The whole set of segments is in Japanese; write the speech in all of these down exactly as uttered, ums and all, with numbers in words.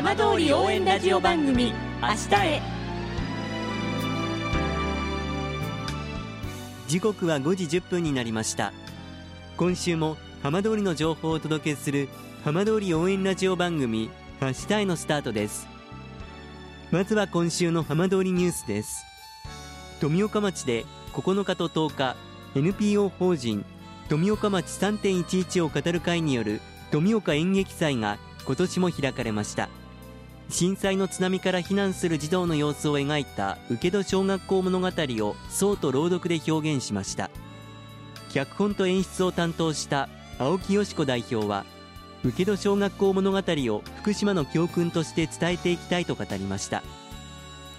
浜通り応援ラジオ番組明日へ。時刻はごじじゅっぷんになりました。今週も浜通りの情報をお届けする浜通り応援ラジオ番組明日へのスタートです。まずは今週の浜通りニュースです。富岡町でここのかととおか エヌピーオー 法人富岡町 さんてんいちいち を語る会による富岡演劇祭が今年も開かれました。震災の津波から避難する児童の様子を描いた請戸小学校物語を奏と朗読で表現しました。脚本と演出を担当した青木よし子代表は、請戸小学校物語を福島の教訓として伝えていきたいと語りました。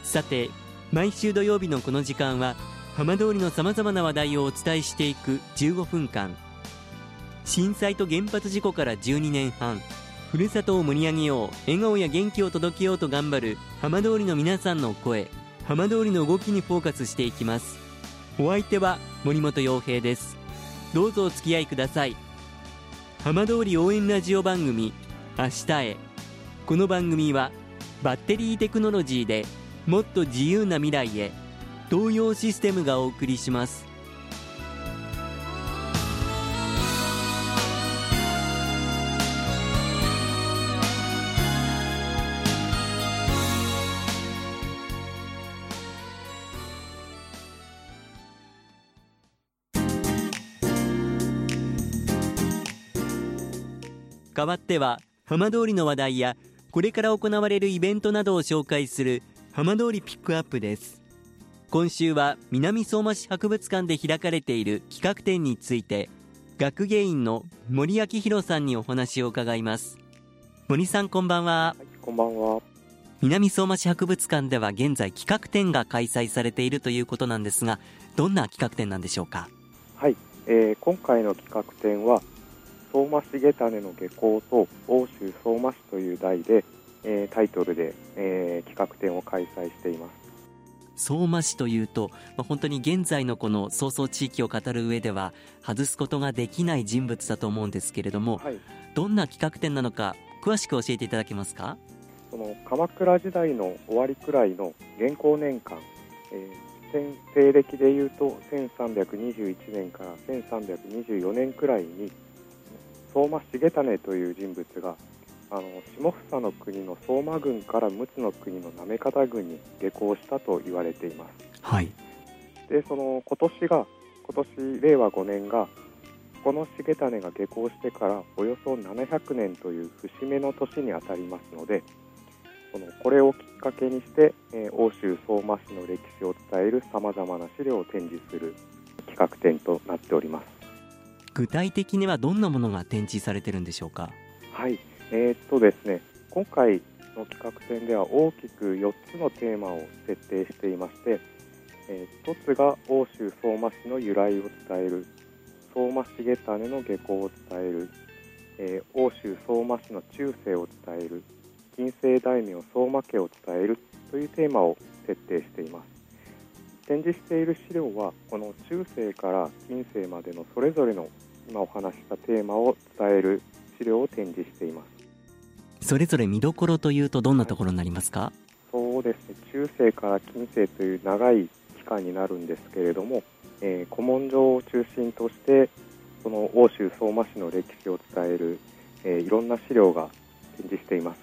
さて、毎週土曜日のこの時間は浜通りのさまざまな話題をお伝えしていくじゅうごふんかん、震災と原発事故からじゅうにねんはん、ふるさとを盛り上げよう、笑顔や元気を届けようと頑張る浜通りの皆さんの声、浜通りの動きにフォーカスしていきます。お相手は森本陽平です。どうぞお付き合いください。浜通り応援ラジオ番組明日へ。この番組はバッテリーテクノロジーでもっと自由な未来へ、東洋システムがお送りします。代わっては浜通りの話題やこれから行われるイベントなどを紹介する浜通りピックアップです。今週は南相馬市博物館で開かれている企画展について、学芸員の森昭弘さんにお話を伺います。森さん、こんばんは。はい、こんばんは。南相馬市博物館では現在企画展が開催されているということなんですが、どんな企画展なんでしょうか？はい、えー、今回の企画展は相馬重種の下校と欧州相馬市という題で、えー、タイトルで、えー、企画展を開催しています。相馬市というと、まあ、本当に現在のこの相相地域を語る上では外すことができない人物だと思うんですけれども、はい、どんな企画展なのか詳しく教えていただけますか？その鎌倉時代の終わりくらいの元寇年間、えー、西暦でいうとせんさんびゃくにじゅういちねんからせんさんびゃくにじゅうよねんくらいに相馬重種という人物があの下総の国の相馬郡から陸奥の国の行方郡に下校したと言われています。はい、でその今年が今年れいわごねんがこの重種が下校してからおよそななひゃくねんという節目の年にあたりますので、そのこれをきっかけにして、えー、欧州相馬市の歴史を伝えるさまざまな資料を展示する企画展となっております。具体的にはどんなものが展示されているんでしょうか？はい、えーっとですね、今回の企画展では大きくよっつのテーマを設定していまして、えー、ひとつが欧州相馬市の由来を伝える、相馬重種の下校を伝える、えー、欧州相馬市の中世を伝える、近世大名相馬家を伝えるというテーマを設定しています。展示している資料はこの中世から近世までのそれぞれの今お話したテーマを伝える資料を展示しています。それぞれ見どころというとどんなところになりますか？はい、そうですね、中世から近世という長い期間になるんですけれども、えー、古文書を中心としてその欧州相馬市の歴史を伝える、えー、いろんな資料が展示しています。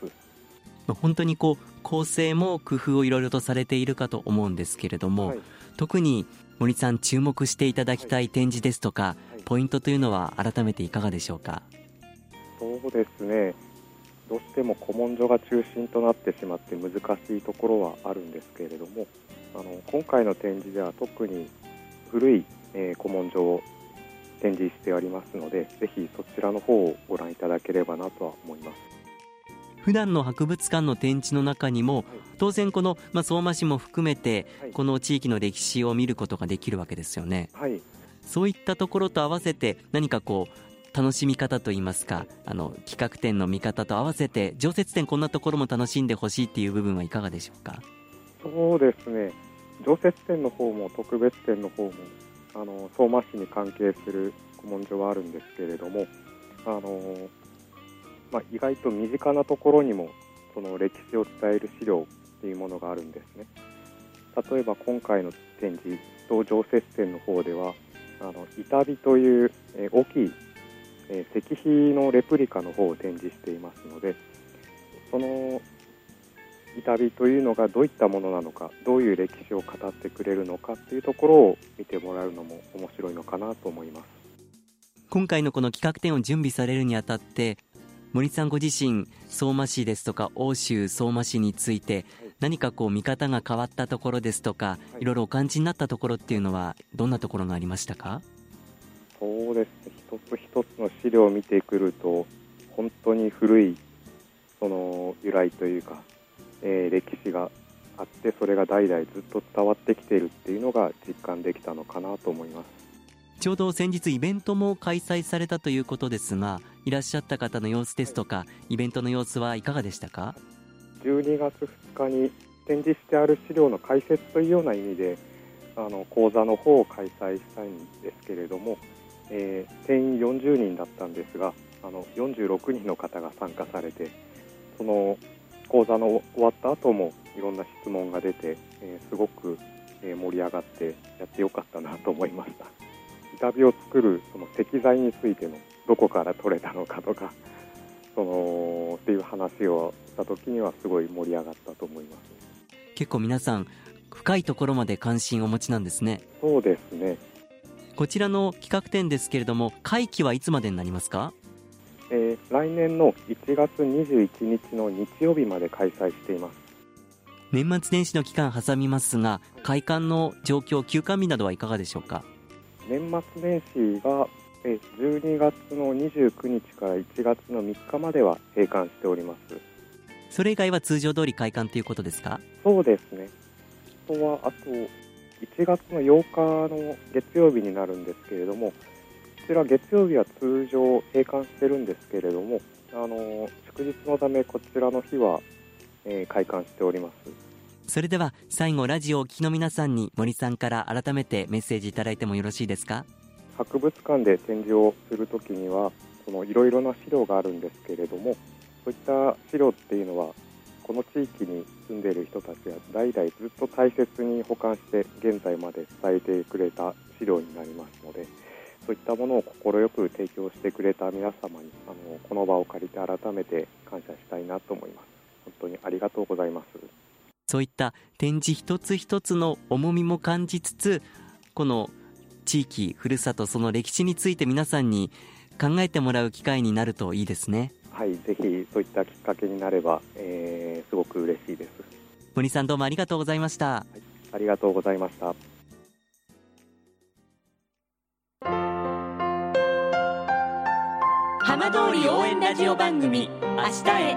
本当にこう構成も工夫をいろいろとされているかと思うんですけれども、はい、特に森さん注目していただきたい展示ですとか、はいはい、ポイントというのは改めていかがでしょうか？そうですね、どうしても古文書が中心となってしまって難しいところはあるんですけれども、あの今回の展示では特に古い、えー、古文書を展示しておりますので、ぜひそちらの方をご覧いただければなとは思います。普段の博物館の展示の中にも当然この、まあ、相馬市も含めてこの地域の歴史を見ることができるわけですよね。はい、そういったところと合わせて何かこう楽しみ方といいますか、あの企画展の見方と合わせて常設展こんなところも楽しんでほしいっていう部分はいかがでしょうか？そうですね、常設展の方も特別展の方もあの相馬市に関係する古文書はあるんですけれども、あのまあ、意外と身近なところにもその歴史を伝える資料っていうものがあるんですね。例えば今回の展示東上接線の方ではあの板碑という、えー、大きい、えー、石碑のレプリカの方を展示していますので、その板碑というのがどういったものなのか、どういう歴史を語ってくれるのかっていうところを見てもらうのも面白いのかなと思います。今回のこの企画展を準備されるにあたって森さんご自身、相馬市ですとか奥州相馬市について何かこう見方が変わったところですとか、いろいろお感じになったところっていうのはどんなところがありましたか？そうですね、一つ一つの資料を見てくると本当に古いその由来というか、えー、歴史があって、それが代々ずっと伝わってきているっていうのが実感できたのかなと思います。ちょうど先日イベントも開催されたということですが、いらっしゃった方の様子ですとか、はい、イベントの様子はいかがでしたか？じゅうにがつふつかに展示してある資料の解説というような意味であの講座の方を開催したいんですけれども、えー、定員よんじゅうにんだったんですが、あのよんじゅうろくにんの方が参加されて、その講座の終わった後もいろんな質問が出て、えー、すごく盛り上がってやってよかったなと思いました。板碑を作るその石材についてのどこから取れたのかとか、そのっていう話をした時にはすごい盛り上がったと思います。結構皆さん深いところまで関心をお持ちなんですね。そうですね。こちらの企画展ですけれども、会期はいつまでになりますか？えー、来年のいちがつにじゅういちにちの日曜日まで開催しています。年末年始の期間挟みますが、開館の状況、休館日などはいかがでしょうか？年末年始がじゅうにがつのにじゅうくにちからいちがつのみっかまでは閉館しております。それ以外は通常通り開館ということですか？そうですね。あとはあといちがつのようかの月曜日になるんですけれども、こちら月曜日は通常閉館してるんですけれども、あの祝日のためこちらの日は、えー、開館しております。それでは最後、ラジオをお聞きの皆さんに森さんから改めてメッセージいただいてもよろしいですか？博物館で展示をするときには、そのいろいろな資料があるんですけれども、そういった資料っていうのはこの地域に住んでいる人たちが代々ずっと大切に保管して現在まで伝えてくれた資料になりますので、そういったものを快く提供してくれた皆様にあのこの場を借りて改めて感謝したいなと思います。本当にありがとうございます。そういった展示一つ一つの重みも感じつつ、この地域、ふるさと、その歴史について皆さんに考えてもらう機会になるといいですね。はい、ぜひそういったきっかけになれば、えー、すごく嬉しいです。森さん、どうもありがとうございました。はい、ありがとうございました。浜通り応援ラジオ番組、明日へ。